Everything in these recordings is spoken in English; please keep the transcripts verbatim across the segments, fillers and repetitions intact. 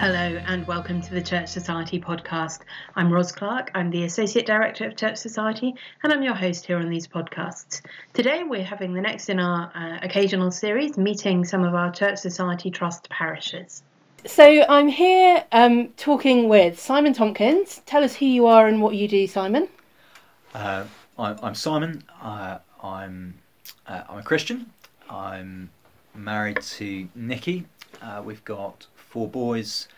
Hello and welcome to the Church Society podcast. I'm Ros Clark, I'm the Associate Director of Church Society and I'm your host here on these podcasts. Today we're having the next in our uh, occasional series, meeting some of our Church Society Trust parishes. So I'm here um, talking with Simon Tompkins. Tell us who you are and what you do, Simon. Uh, I'm, I'm Simon, uh, I'm, uh, I'm a Christian, I'm married to Nikki, uh, we've got four boys.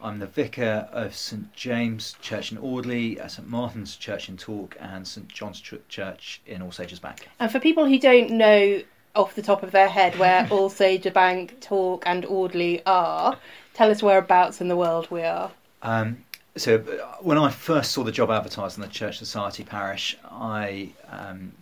I'm the vicar of Saint James Church in Audley, Saint Martin's Church in Talk and Saint John's Church in Alsagers Bank. And for people who don't know off the top of their head where Alsagers Bank, Talk and Audley are, tell us whereabouts in the world we are. Um, so when I first saw the job advertised in the Church Society parish, I, um,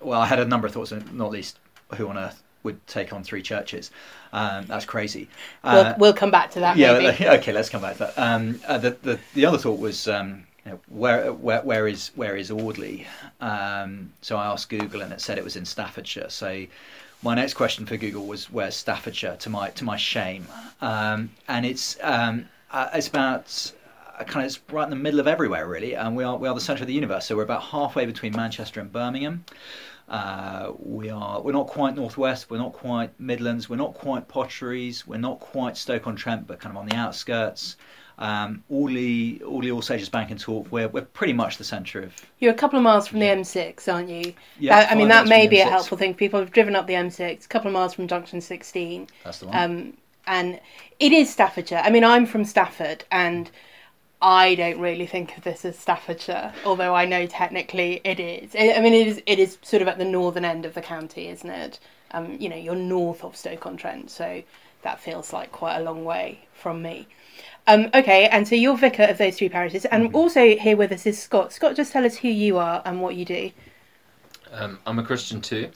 well, I had a number of thoughts, and not least, who on earth would take on three churches? Um, that's crazy. Uh, we'll, we'll come back to that. Yeah. Maybe. Okay. Let's come back to that. Um, uh, the, the the other thought was um, you know, where where where is where is Audley? Um, so I asked Google, and it said it was in Staffordshire. So my next question for Google was, where's Staffordshire? To my to my shame. Um, and it's um, uh, it's about uh, kind of it's right in the middle of everywhere really. And we are we are the centre of the universe. So we're about halfway between Manchester and Birmingham. Uh, we are, we're not quite northwest, we're not quite Midlands, we're not quite Potteries, we're not quite Stoke-on-Trent, but kind of on the outskirts. Um, Audley, Audley, Alsagers Bank and Talk, we're, we're pretty much the centre of... You're a couple of miles from yeah. the M six, aren't you? Yeah, that, I mean, that may be a helpful thing. People have driven up the M six, a couple of miles from Junction sixteen. That's the one. Um, and it is Staffordshire. I mean, I'm from Stafford and I don't really think of this as Staffordshire, although I know technically it is. I mean, it is it is sort of at the northern end of the county, isn't it? Um, you know, you're north of Stoke-on-Trent, so that feels like quite a long way from me. Um, okay, and so you're vicar of those three parishes, and mm-hmm. also here with us is Scott. Scott, just tell us who you are and what you do. Um, I'm a Christian too.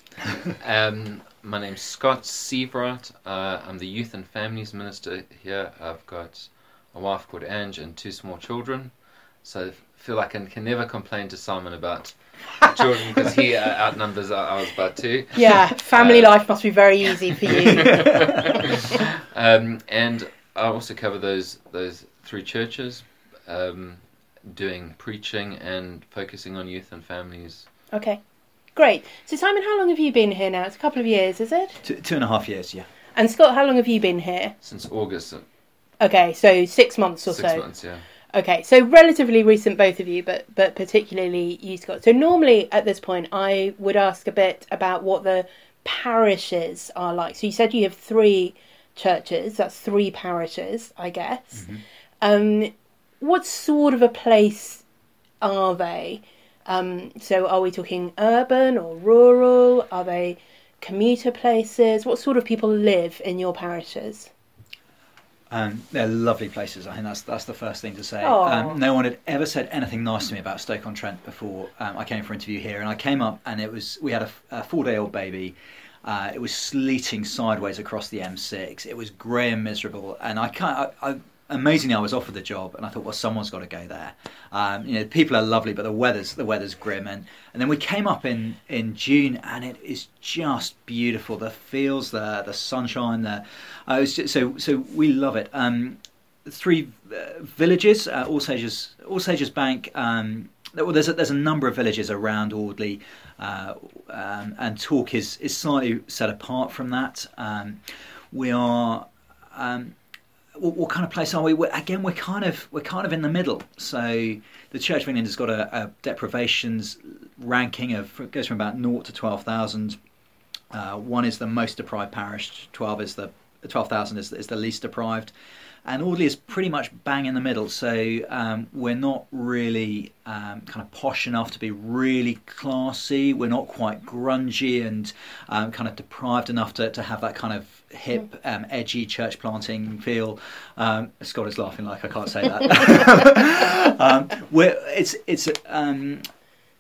um, my name's Scott Seabright. Uh, I'm the Youth and Families Minister here. I've got a wife called Ange and two small children, so I feel like I can never complain to Simon about children because he uh, outnumbers ours by two. Yeah, family uh, life must be very easy for you. um, and I also cover those those three churches, um, doing preaching and focusing on youth and families. Okay, great. So Simon, how long have you been here now? It's a couple of years, is it? Two, two and a half years, yeah. And Scott, how long have you been here? Since August. Okay, so six months or so. Six months, yeah. Okay, so relatively recent, both of you, but but particularly you, Scott. So normally at this point, I would ask a bit about what the parishes are like. So you said you have three churches. That's three parishes, I guess. Mm-hmm. Um, what sort of a place are they? Um, so are we talking urban or rural? Are they commuter places? What sort of people live in your parishes? Um, they're lovely places. I think that's that's the first thing to say. Um, no one had ever said anything nice to me about Stoke-on-Trent before um, I came for an interview here, and I came up and it was we had a, a four-day-old baby. Uh, it was sleeting sideways across the M six. It was grey and miserable, and I can't. I, I, amazingly, I was offered the job, and I thought, well, someone's got to go there. Um, you know, people are lovely, but the weather's the weather's grim. And, and then we came up in, in June, and it is just beautiful. The fields, the the sunshine, the uh, it was just, so so we love it. Um, three uh, villages, uh, Alsagers Alsagers Bank. Um, well, there's a, there's a number of villages around Audley, uh, um, and Talk is is slightly set apart from that. Um, we are. Um, What kind of place are we? We're, again, we're kind of we're kind of in the middle. So the Church of England has got a, a deprivations ranking of it goes from about naught to twelve thousand. Uh, one is the most deprived parish. Twelve is the twelve thousand is, is the least deprived, and Audley is pretty much bang in the middle. So um, we're not really um, kind of posh enough to be really classy. We're not quite grungy and um, kind of deprived enough to, to have that kind of hip, um, edgy church planting feel. Um, Scott is laughing like I can't say that. um, we're, it's it's um,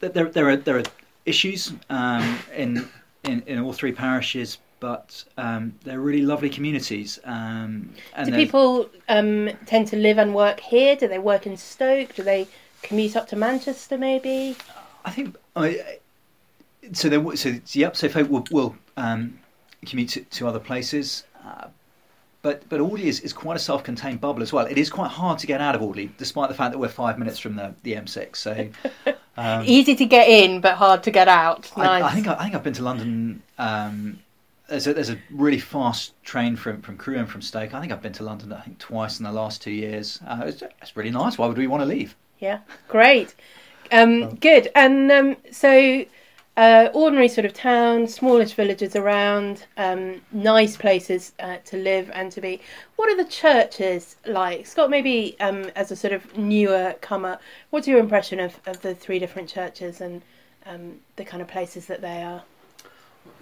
there there are there are issues um, in, in in all three parishes, but um, they're really lovely communities. Um, and do people um, tend to live and work here? Do they work in Stoke? Do they commute up to Manchester? Maybe. I think I, so. There so yep. So folk will will. Um, commute to, to other places, uh, But but Audley is, is quite a self-contained bubble as well. It is quite hard to get out of Audley, despite the fact that we're five minutes from the, the M six. So um, easy to get in, but hard to get out. Nice. I, I think I, I think I've been to London. Um, there's a, there's a really fast train from from Crewe and from Stoke. I think I've been to London I think twice in the last two years. Uh, it's, it's really nice. Why would we want to leave? Yeah, great, um, well, good. And um, so. Uh, ordinary sort of town, smallish villages around, um, nice places uh, to live and to be. What are the churches like? Scott, maybe um, as a sort of newer comer, what's your impression of, of the three different churches and um, the kind of places that they are?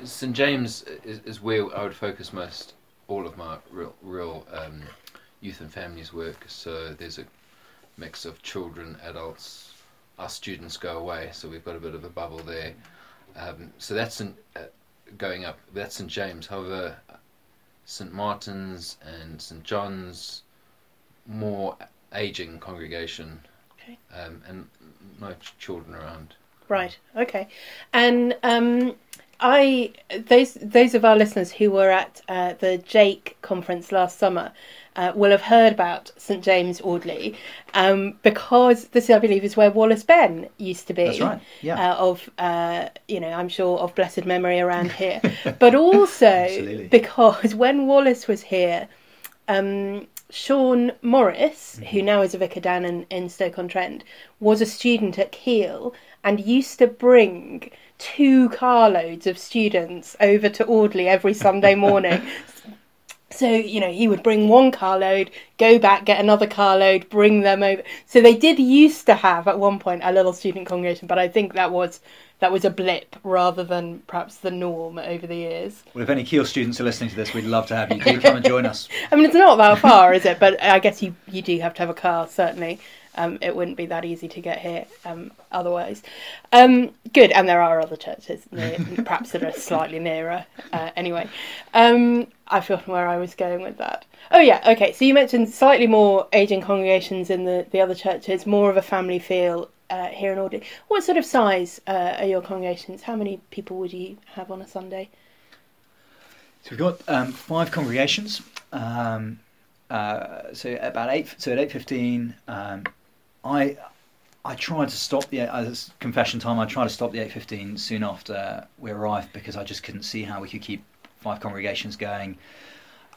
Saint James is, is where I would focus most all of my real, real um, youth and families work. So there's a mix of children, adults. Our students go away, so we've got a bit of a bubble there. Um, so that's in, uh, going up. That's Saint James. However, Saint Martin's and Saint John's, more aging congregation, okay. um, and no children around. Right. Okay. And um, I those those of our listeners who were at uh, the Jake conference last summer uh, will have heard about Saint James Audley, um, because this I believe is where Wallace Benn used to be. That's right. Yeah. Uh, of uh, you know, I'm sure of blessed memory around here, but also because when Wallace was here, um, Sean Morris, mm-hmm. who now is a vicar down in, in Stoke-on-Trent, was a student at Keele and used to bring two carloads of students over to Audley every Sunday morning. So, you know, he would bring one carload, go back, get another carload, bring them over. So they did used to have at one point a little student congregation, but I think that was that was a blip rather than perhaps the norm over the years. Well, if any Keele students are listening to this, we'd love to have you. Do come and join us. I mean, it's not that far, is it? But I guess you, you do have to have a car, certainly. Um, it wouldn't be that easy to get here um, otherwise. Um, good, and there are other churches, near, perhaps that are slightly nearer. Uh, anyway, um, I've forgotten where I was going with that. Oh yeah, okay, so you mentioned slightly more ageing congregations in the, the other churches, more of a family feel uh, here in Audley. What sort of size uh, are your congregations? How many people would you have on a Sunday? So we've got um, five congregations, um, uh, so about eight. So at eight fifteen. Um, I I tried to stop the uh, confession time. I tried to stop the eight fifteen soon after we arrived because I just couldn't see how we could keep five congregations going,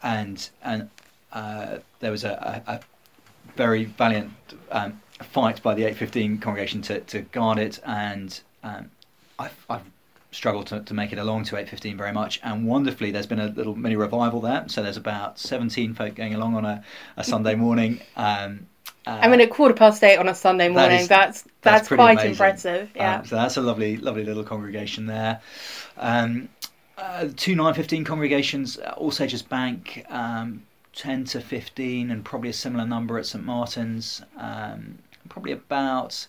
and and uh, there was a, a, a very valiant um, fight by the eight fifteen congregation to, to guard it, and um, I've, I've struggled to, to make it along to eight fifteen very much. And wonderfully, there's been a little mini revival there. So there's about seventeen folk going along on a, a Sunday morning. Um, Uh, I mean, at quarter past eight on a Sunday morning, that is, that's, that's, that's quite amazing. Impressive. Yeah. Um, so that's a lovely, lovely little congregation there. Um, uh, two nine fifteen congregations, Alsagers Bank, um, ten to fifteen, and probably a similar number at Saint Martin's. Um, probably about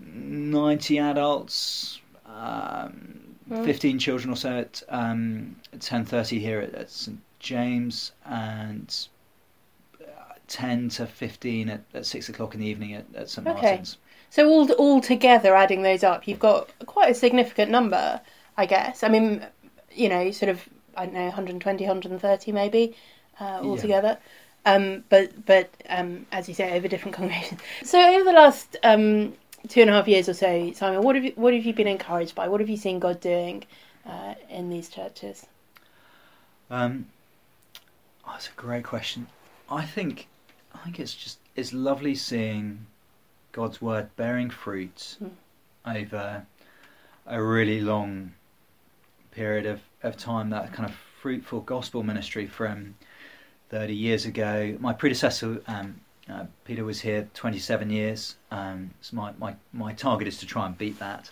ninety adults, um, mm. fifteen children or so at um, ten thirty here at, at Saint James, and ten to fifteen at, at six o'clock in the evening at, at Saint Okay. Martin's. So all all together, adding those up, you've got quite a significant number, I guess. I mean, you know, sort of, I don't know, one hundred twenty, one hundred thirty maybe uh, all yeah. together. Um, but, but um, as you say, over different congregations. So over the last um, two and a half years or so, Simon, what have you, what have you been encouraged by? What have you seen God doing uh, in these churches? Um, oh, that's a great question. I think... I think it's just it's lovely seeing God's word bearing fruit mm. over a really long period of, of time. That kind of fruitful gospel ministry from thirty years ago. My predecessor, um, uh, Peter, was here twenty-seven years. Um, so my, my, my target is to try and beat that.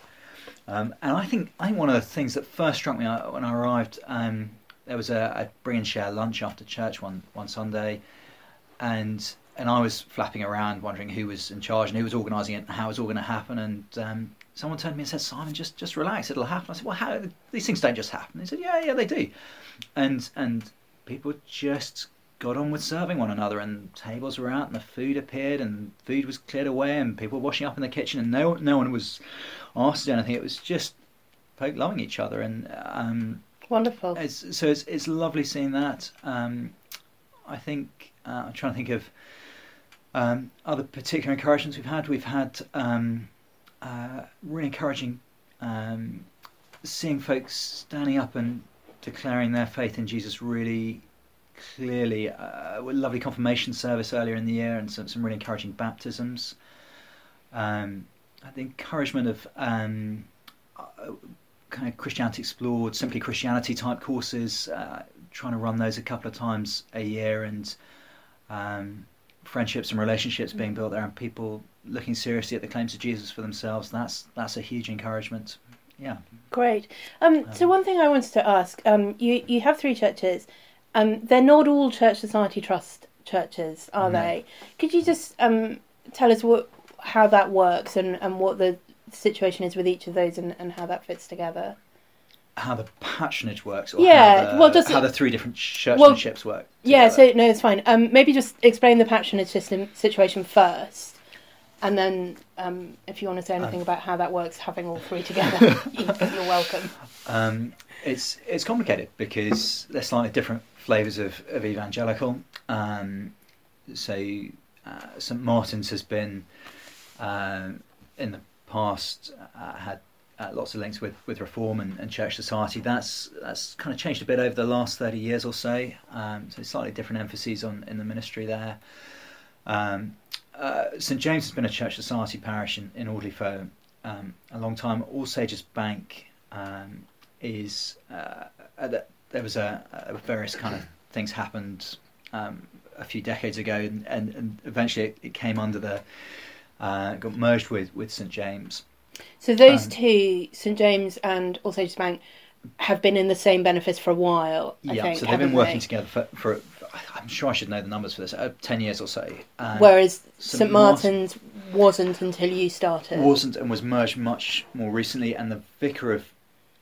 Um, and I think I think one of the things that first struck me when I arrived, um, there was a, a bring and share lunch after church one one Sunday. And and I was flapping around wondering who was in charge and who was organising it and how it was all going to happen. And um, someone turned to me and said, "Simon, just just relax, it'll happen." I said, "Well, how these things don't just happen." They said, "Yeah, yeah, they do." And and people just got on with serving one another, and tables were out, and the food appeared, and food was cleared away, and people were washing up in the kitchen, and no no one was asked anything. It was just folk loving each other, and um, wonderful. It's, so it's it's lovely seeing that. Um, I think uh, I'm trying to think of um, other particular encouragements we've had. We've had um, uh, really encouraging um, seeing folks standing up and declaring their faith in Jesus really clearly. Uh, a lovely confirmation service earlier in the year, and some, some really encouraging baptisms. Um, the encouragement of um, kind of Christianity Explored, Simply Christianity type courses, uh, trying to run those a couple of times a year, and um, friendships and relationships being built there, and people looking seriously at the claims of Jesus for themselves. That's that's a huge encouragement. Yeah. Great. Um, um, so one thing I wanted to ask, um, you, you have three churches. Um, they're not all Church Society Trust churches, are no. they? Could you just um, tell us what how that works and, and what the situation is with each of those, and, and how that fits together? How the patronage works, or yeah, how, the, well, does how it, the three different churchmanships well, work together. Yeah, so no, it's fine. Um, maybe just explain the patronage system situation first, and then um, if you want to say anything um, about how that works, having all three together, you're welcome. Um, it's it's complicated because they're slightly different flavours of, of evangelical. Um, so uh, Saint Martin's has been uh, in the past uh, had Uh, lots of links with, with Reform and, and Church Society. That's that's kind of changed a bit over the last thirty years or so. Um, so slightly different emphases on in the ministry there. Um, uh, Saint James has been a Church Society parish in, in Audley for um, a long time. Alsagers Bank um, is uh, there was a, a various kind of things happened um, a few decades ago, and, and, and eventually it, it came under the uh, got merged with, with Saint James. So those um, two, Saint James and Alsagers Bank, have been in the same benefice for a while, I yeah, think. Yeah, so they've been working they? together for, for, I'm sure I should know the numbers for this, uh, ten years or so. Um, Whereas Saint Martin's Martin, wasn't until you started. Wasn't, and was merged much more recently, and the vicar of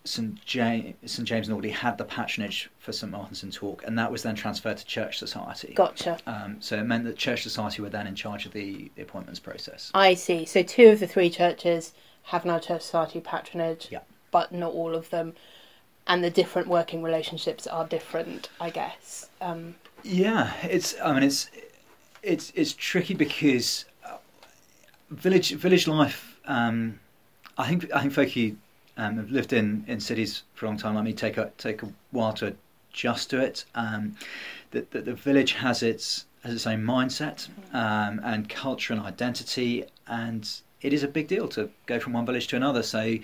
Saint James, Saint James and Audley had the patronage for Saint Martin's and Talk, and that was then transferred to Church Society. Gotcha. Um, so it meant that Church Society were then in charge of the, the appointments process. I see. So two of the three churches have now Church Society patronage, yeah. but not all of them, and the different working relationships are different, I guess. Um, yeah, it's. I mean, it's it's it's tricky because village village life. Um, I think I think folk who um, have lived in, in cities for a long time, like me, take a take a while to adjust to it. Um, that the, the village has its has its own mindset um, and culture and identity, and it is a big deal to go from one village to another, so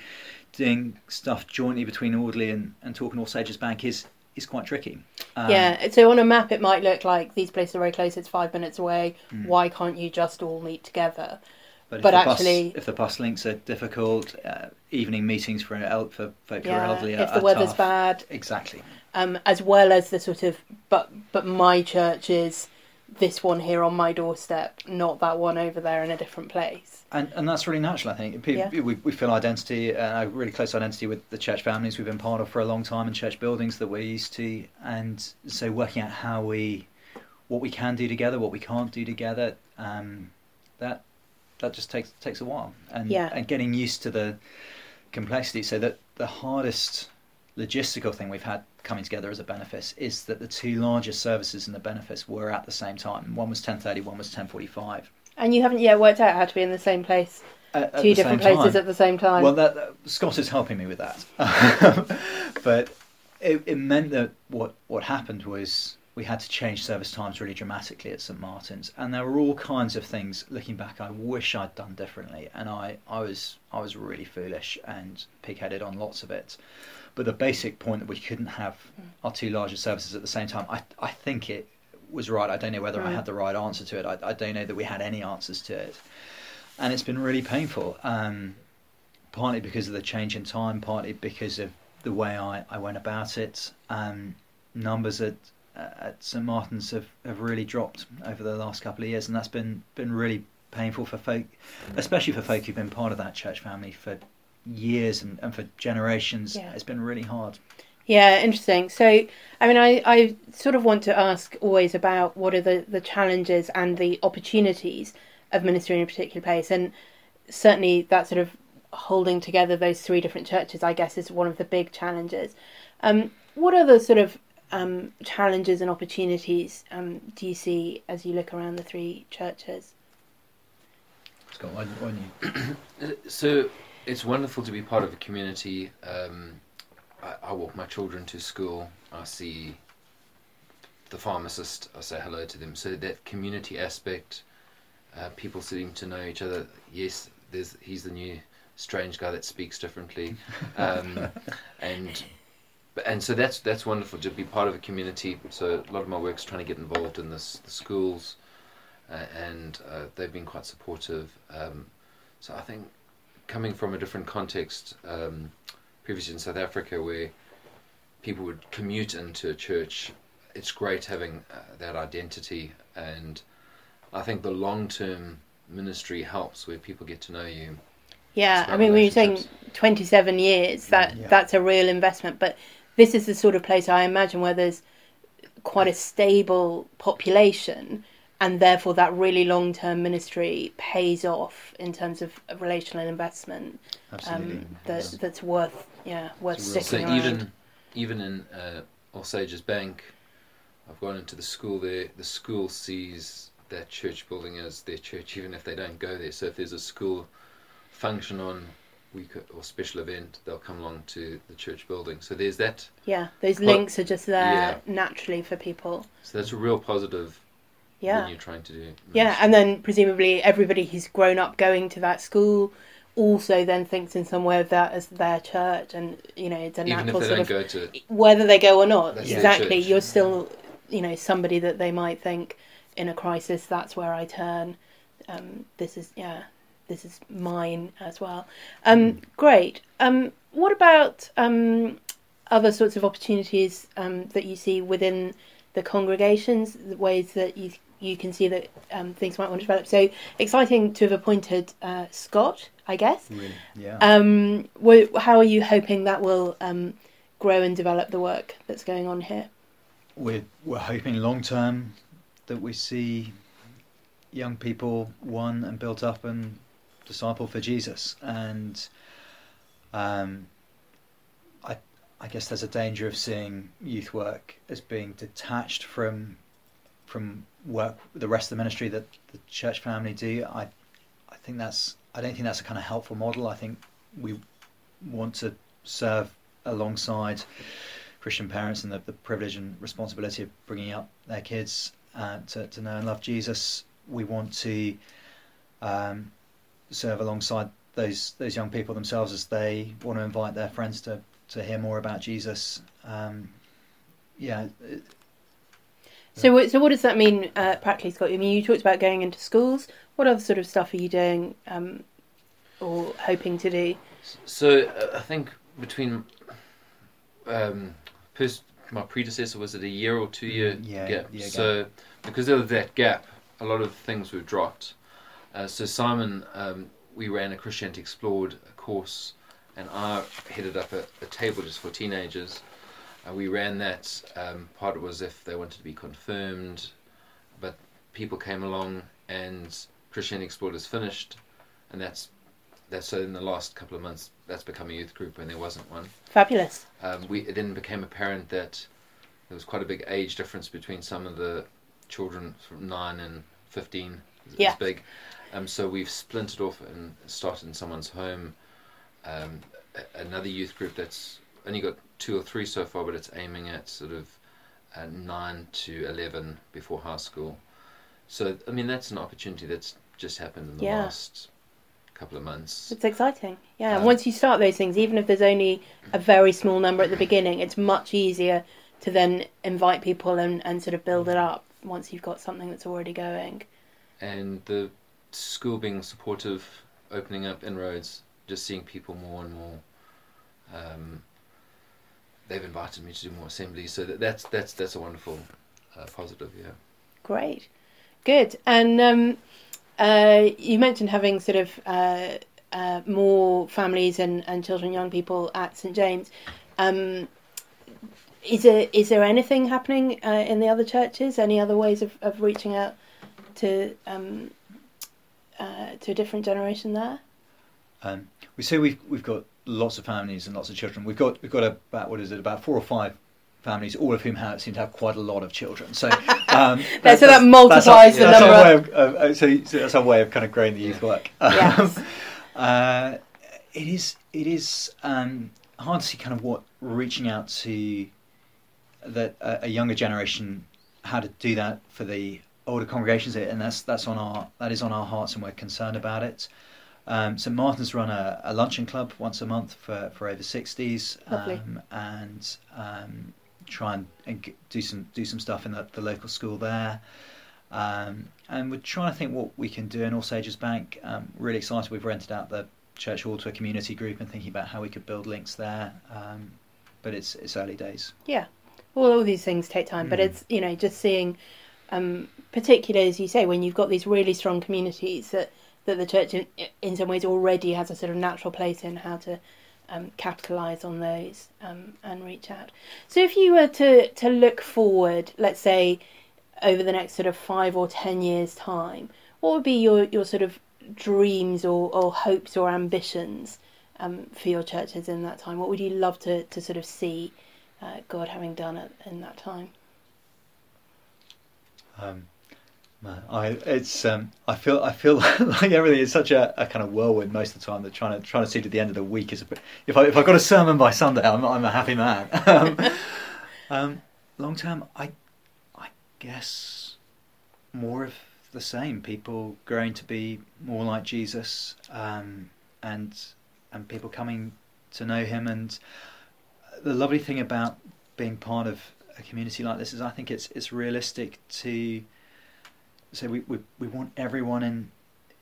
doing stuff jointly between Audley and, and Talk and Alsagers Bank is, is quite tricky. Um, yeah, so on a map it might look like these places are very close, it's five minutes away, mm. why can't you just all meet together? But, but if actually... Bus, if the bus links are difficult, uh, evening meetings for, el- for folk yeah, who are elderly are if the are weather's tough. bad. Exactly. Um, as well as the sort of, but but my church is this one here on my doorstep, not that one over there in a different place. And and that's really natural, I think. People, yeah. we, we feel identity, uh, a really close identity with the church families we've been part of for a long time and church buildings that we're used to. And so working out how we, what we can do together, what we can't do together, um, that that just takes takes a while. And, yeah. and getting used to the complexity. So that the hardest logistical thing we've had coming together as a benefice is that the two largest services in the benefice were at the same time. One was ten thirty, one was ten forty-five. And you haven't yet worked out how to be in the same place, at, at two different places time. at the same time. Well, that, that, Scott is helping me with that. But it, it meant that what, what happened was we had to change service times really dramatically at Saint Martin's, and there were all kinds of things, looking back, I wish I'd done differently, and I, I was I was really foolish and pig-headed on lots of it. But the basic point that we couldn't have our two largest services at the same time, I I think it was right. I don't know whether right. I had the right answer to it. I, I don't know that we had any answers to it. And it's been really painful, um, partly because of the change in time, partly because of the way I, I went about it. Um, numbers at at Saint Martin's have, have really dropped over the last couple of years, and that's been, been really painful for folk, especially for folk who've been part of that church family for years and, and for generations. yeah. It's been really hard. Yeah interesting. So I mean I, I sort of want to ask always about what are the, the challenges and the opportunities of ministry in a particular place, and certainly that sort of holding together those three different churches I guess is one of the big challenges. Um, what are the sort of um, challenges and opportunities um, do you see as you look around the three churches? Scott, why don't you? So it's wonderful to be part of a community. Um, I, I walk my children to school. I see the pharmacist. I say hello to them. So that community aspect, uh, people seem to know each other. Yes, there's he's the new strange guy that speaks differently, um, and and so that's that's wonderful to be part of a community. So a lot of my work's trying to get involved in this the schools. Uh, and uh, they've been quite supportive. Um, so I think coming from a different context, um, previously in South Africa where people would commute into a church, it's great having uh, that identity. And I think the long-term ministry helps where people get to know you. Yeah, I mean, when you're saying twenty-seven years, that yeah. that's a real investment. But this is the sort of place I imagine where there's quite a stable population, and therefore that really long-term ministry pays off in terms of relational investment. Absolutely. Um, that, yeah. That's worth, yeah, worth sticking around. So even, even in uh, Alsagers Bank, I've gone into the school there, the school sees that church building as their church, even if they don't go there. So if there's a school function on week or special event, they'll come along to the church building. So there's that. Yeah, those po- links are just there yeah. naturally for people. So that's a real positive. Yeah. You're trying to do ministry. Yeah, and then presumably everybody who's grown up going to that school also then thinks in some way of that as their church, and you know it's a Even natural if they sort don't of go to it. Whether they go or not. That's exactly, you're still you know somebody that they might think in a crisis that's where I turn. Um, this is yeah, this is mine as well. Um, mm. Great. Um, what about um, other sorts of opportunities um, that you see within the congregations, the ways that you? You can see that um, things might want to develop. So exciting to have appointed uh, Scott, I guess. Really? Yeah. Um, wh- how are you hoping that will um, grow and develop the work that's going on here? We're we're hoping long term that we see young people won and built up and discipled for Jesus. And um, I I guess there's a danger of seeing youth work as being detached from from work the rest of the ministry that the church family do. I I think that's I don't think that's a kind of helpful model. I think we want to serve alongside Christian parents and the, the privilege and responsibility of bringing up their kids uh, to, to know and love Jesus. We want to um, serve alongside those those young people themselves as they want to invite their friends to, to hear more about Jesus. Um, yeah. It, So, so what does that mean uh, practically, Scott? I mean, you talked about going into schools. What other sort of stuff are you doing um, or hoping to do? So, uh, I think between um, pers- my predecessor, was it a year or two year yeah, gap? Year so, gap. Because of that gap, a lot of things were dropped. Uh, so, Simon, um, we ran a Christianity Explored course, and I headed up a, a table just for teenagers. Uh, we ran that. Um, part was if they wanted to be confirmed, but people came along and Christianity Explored is finished, and that's that's so in the last couple of months that's become a youth group when there wasn't one. Fabulous. Um, we it then became apparent that there was quite a big age difference between some of the children from nine and fifteen. It's yeah. big. Um, so we've splintered off and started in someone's home. Um, a- another youth group that's only got two or three so far, but it's aiming at sort of uh, nine to eleven before high school. So, I mean, that's an opportunity that's just happened in the yeah. last couple of months. It's exciting. Yeah, um, and once you start those things, even if there's only a very small number at the beginning, it's much easier to then invite people and, and sort of build it up once you've got something that's already going. And the school being supportive, opening up inroads, just seeing people more and more. Um, They've invited me to do more assemblies, so that, that's that's that's a wonderful uh, positive, yeah. Great, good, and um, uh, you mentioned having sort of uh, uh, more families and, and children, young people at Saint James. Um, is there is there anything happening uh, in the other churches? Any other ways of, of reaching out to um, uh, to a different generation there? Um, we say we've we've got. Lots of families and lots of children. We've got we've got about what is it about four or five families, all of whom have, seem to have quite a lot of children. So, um, that, so that multiplies the number. Of, so that's our way of kind of growing the youth work. Yes. Um, uh, it is it is um, hard to see kind of what reaching out to that uh, a younger generation, how to do that for the older congregations, and that's that's on our that is on our hearts, and we're concerned about it. Um, Saint Martin's run a, a luncheon club once a month for, for over sixties, um, and um, try and, and do some do some stuff in the, the local school there, um, and we're trying to think what we can do in Alsagers Bank. Um, really excited, we've rented out the church hall to a community group and thinking about how we could build links there, um, but it's it's early days. Yeah, well, all these things take time, mm. but it's, you know, just seeing, um, particularly as you say, when you've got these really strong communities that that the church in, in some ways already has a sort of natural place in, how to Um, capitalise on those um, and reach out. So if you were to, to look forward, let's say, over the next sort of five or ten years' time, what would be your, your sort of dreams or, or hopes or ambitions um, for your churches in that time? What would you love to, to sort of see uh, God having done at, in that time? Um, I it's um, I feel I feel like everything is such a, a kind of whirlwind most of the time that trying to trying to see to the end of the week is a bit, if I if I've got a sermon by Sunday, I'm I'm a happy man. Um, um, long term, I I guess more of the same. People growing to be more like Jesus, um, and and people coming to know Him. And the lovely thing about being part of a community like this is I think it's it's realistic to. So we, we we want everyone in,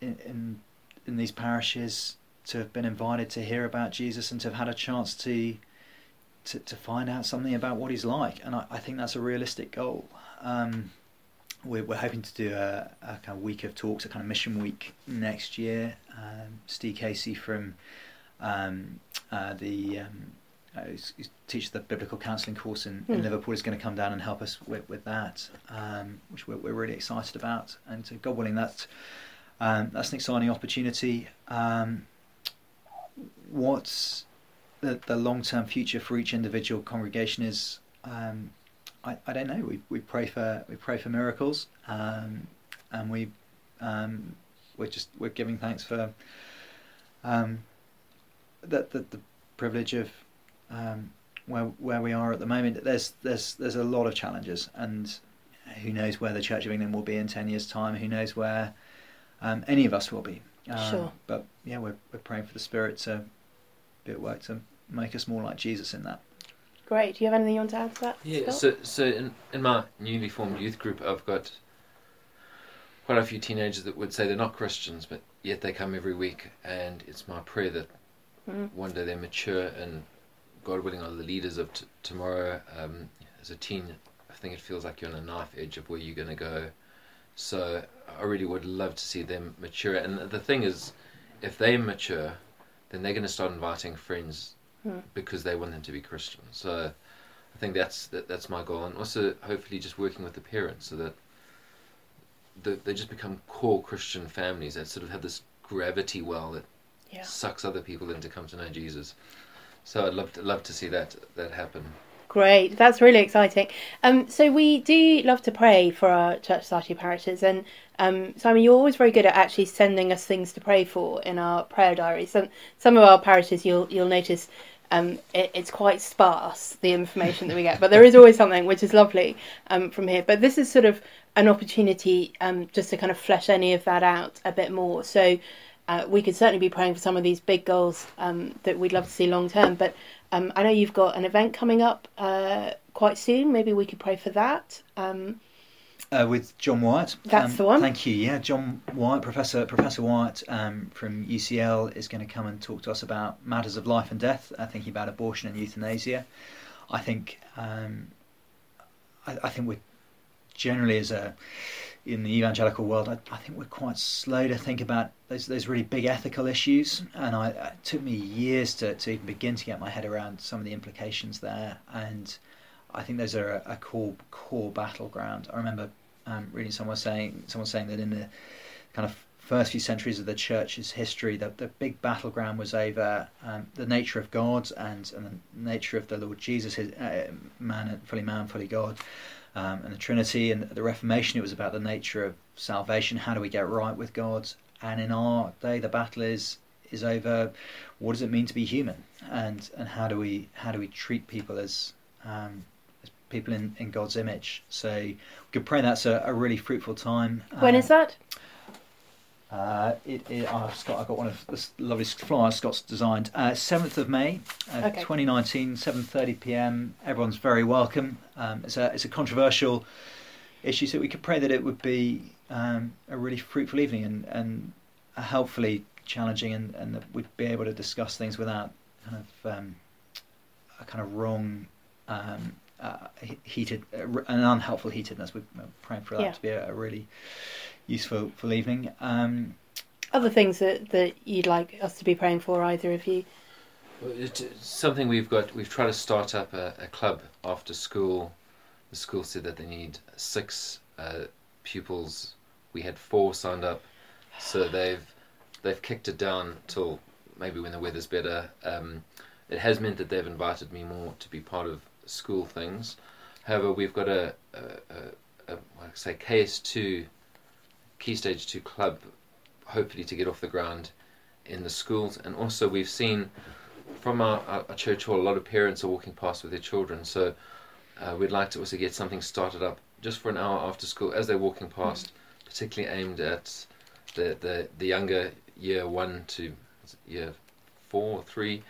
in in these parishes to have been invited to hear about Jesus and to have had a chance to to, to find out something about what He's like, and I, I think that's a realistic goal. Um, we're we're hoping to do a, a kind of week of talks, a kind of mission week next year. Um, Steve Casey from um, uh, the um, uh, who's, who teaches the biblical counselling course in, mm. in Liverpool is going to come down and help us with, with that, um, which we're, we're really excited about. And so God willing, that's, um, that's an exciting opportunity. Um, what's the, the long-term future for each individual congregation is, um, I, I don't know. We, we pray for we pray for miracles, um, and we um, we're just we're giving thanks for um, the, the the privilege of. Um, where where we are at the moment, there's there's there's a lot of challenges, and who knows where the Church of England will be in ten years' time? Who knows where um, any of us will be? Um, sure. But yeah, we're we're praying for the Spirit to do at work to make us more like Jesus in that. Great. Do you have anything you want to add to that? Yeah. Scott? So so in in my newly formed youth group, I've got quite a few teenagers that would say they're not Christians, but yet they come every week, and it's my prayer that mm. one day they mature and, God willing, are the leaders of t- tomorrow. Um, as a teen, I think it feels like you're on a knife edge of where you're going to go. So I really would love to see them mature. And the thing is, if they mature, then they're going to start inviting friends hmm. because they want them to be Christian. So I think that's that, that's my goal. And also, hopefully, just working with the parents so that the, they just become core Christian families that sort of have this gravity well that yeah. sucks other people in to come to know Jesus. So I'd love to, love to see that that happen. Great, that's really exciting. Um, so we do love to pray for our Church Society parishes, and um, Simon, you're always very good at actually sending us things to pray for in our prayer diaries. Some some of our parishes, you'll you'll notice um, it, it's quite sparse, the information that we get, but there is always something, which is lovely um, from here. But this is sort of an opportunity um, just to kind of flesh any of that out a bit more. So. Uh, we could certainly be praying for some of these big goals um, that we'd love to see long term. But um, I know you've got an event coming up uh, quite soon. Maybe we could pray for that. Um, uh, with John Wyatt. That's um, the one. Thank you. Yeah, John Wyatt, Professor Professor Wyatt um, from U C L is going to come and talk to us about matters of life and death, uh, thinking about abortion and euthanasia. I think um, I, I think we're generally as a... in the evangelical world, I, I think we're quite slow to think about those those really big ethical issues, and I, it took me years to, to even begin to get my head around some of the implications there. And I think those are a, a core core battleground. I remember um, reading someone saying someone saying that in the kind of first few centuries of the church's history, the, the big battleground was over um, the nature of God and, and the nature of the Lord Jesus, his, uh, man, fully man, fully God, um, and the Trinity. And the Reformation, it was about the nature of salvation. How do we get right with God? And in our day, the battle is is over what does it mean to be human, and and how do we how do we treat people as um, as people in, in God's image. So we could pray that's a, a really fruitful time. When um, is that? Uh, it, it, I've got, I've got one of the lovely flyers Scott's designed. Uh, seventh of May, uh, okay. twenty nineteen, seven thirty p m. Everyone's very welcome. Um, it's a it's a controversial issue, so we could pray that it would be um, a really fruitful evening and, and helpfully challenging, and, and that we'd be able to discuss things without kind of um, a kind of wrong, um, uh, heated, uh, an unhelpful heatedness. We're praying for that yeah. to be a, a really useful for evening. Um, Other things that, that you'd like us to be praying for, either of you? It's something we've got. We've tried to start up a, a club after school. The school said that they need six uh, pupils. We had four signed up, so they've they've kicked it down till maybe when the weather's better. Um, it has meant that they've invited me more to be part of school things. However, we've got a, a, a, a like I say K S two. Key Stage two club, hopefully to get off the ground in the schools. And also we've seen from our, our, our church hall a lot of parents are walking past with their children, so uh, we'd like to also get something started up just for an hour after school as they're walking past, mm-hmm. particularly aimed at the, the, the younger year one to year four or three,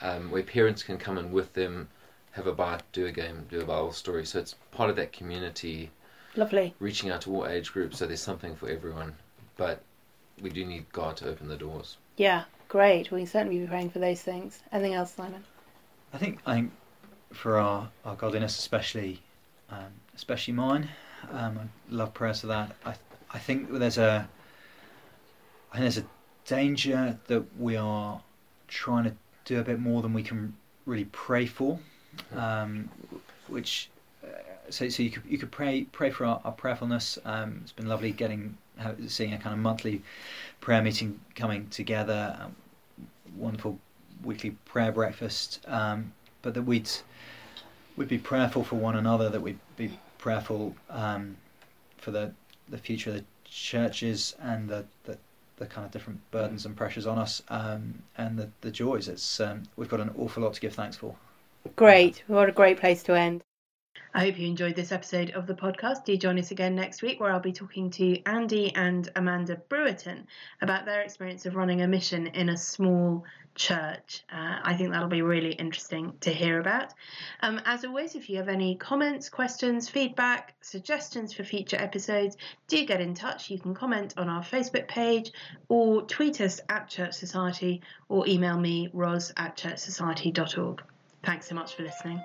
um, where parents can come in with them, have a bite, do a game, do a Bible story. So it's part of that community. Lovely. Reaching out to all age groups, so there's something for everyone. But we do need God to open the doors. Yeah, great. We can certainly be praying for those things. Anything else, Simon? I think I think for our, our godliness, especially um, especially mine, um, I love prayers for that. I I think there's a I think there's a danger that we are trying to do a bit more than we can really pray for, um, which. So, so you could you could pray pray for our, our prayerfulness. Um, it's been lovely getting seeing a kind of monthly prayer meeting coming together, um, wonderful weekly prayer breakfast. Um, but that we'd we'd be prayerful for one another. That we'd be prayerful um, for the the future of the churches and the, the, the kind of different burdens and pressures on us, um, and the the joys. It's um, we've got an awful lot to give thanks for. Great! What a great place to end. I hope you enjoyed this episode of the podcast. Do join us again next week, where I'll be talking to Andy and Amanda Brewerton about their experience of running a mission in a small church. Uh, I think that'll be really interesting to hear about. Um, as always, if you have any comments, questions, feedback, suggestions for future episodes, do get in touch. You can comment on our Facebook page or tweet us at Church Society, or email me, ros at church society dot org. Thanks so much for listening.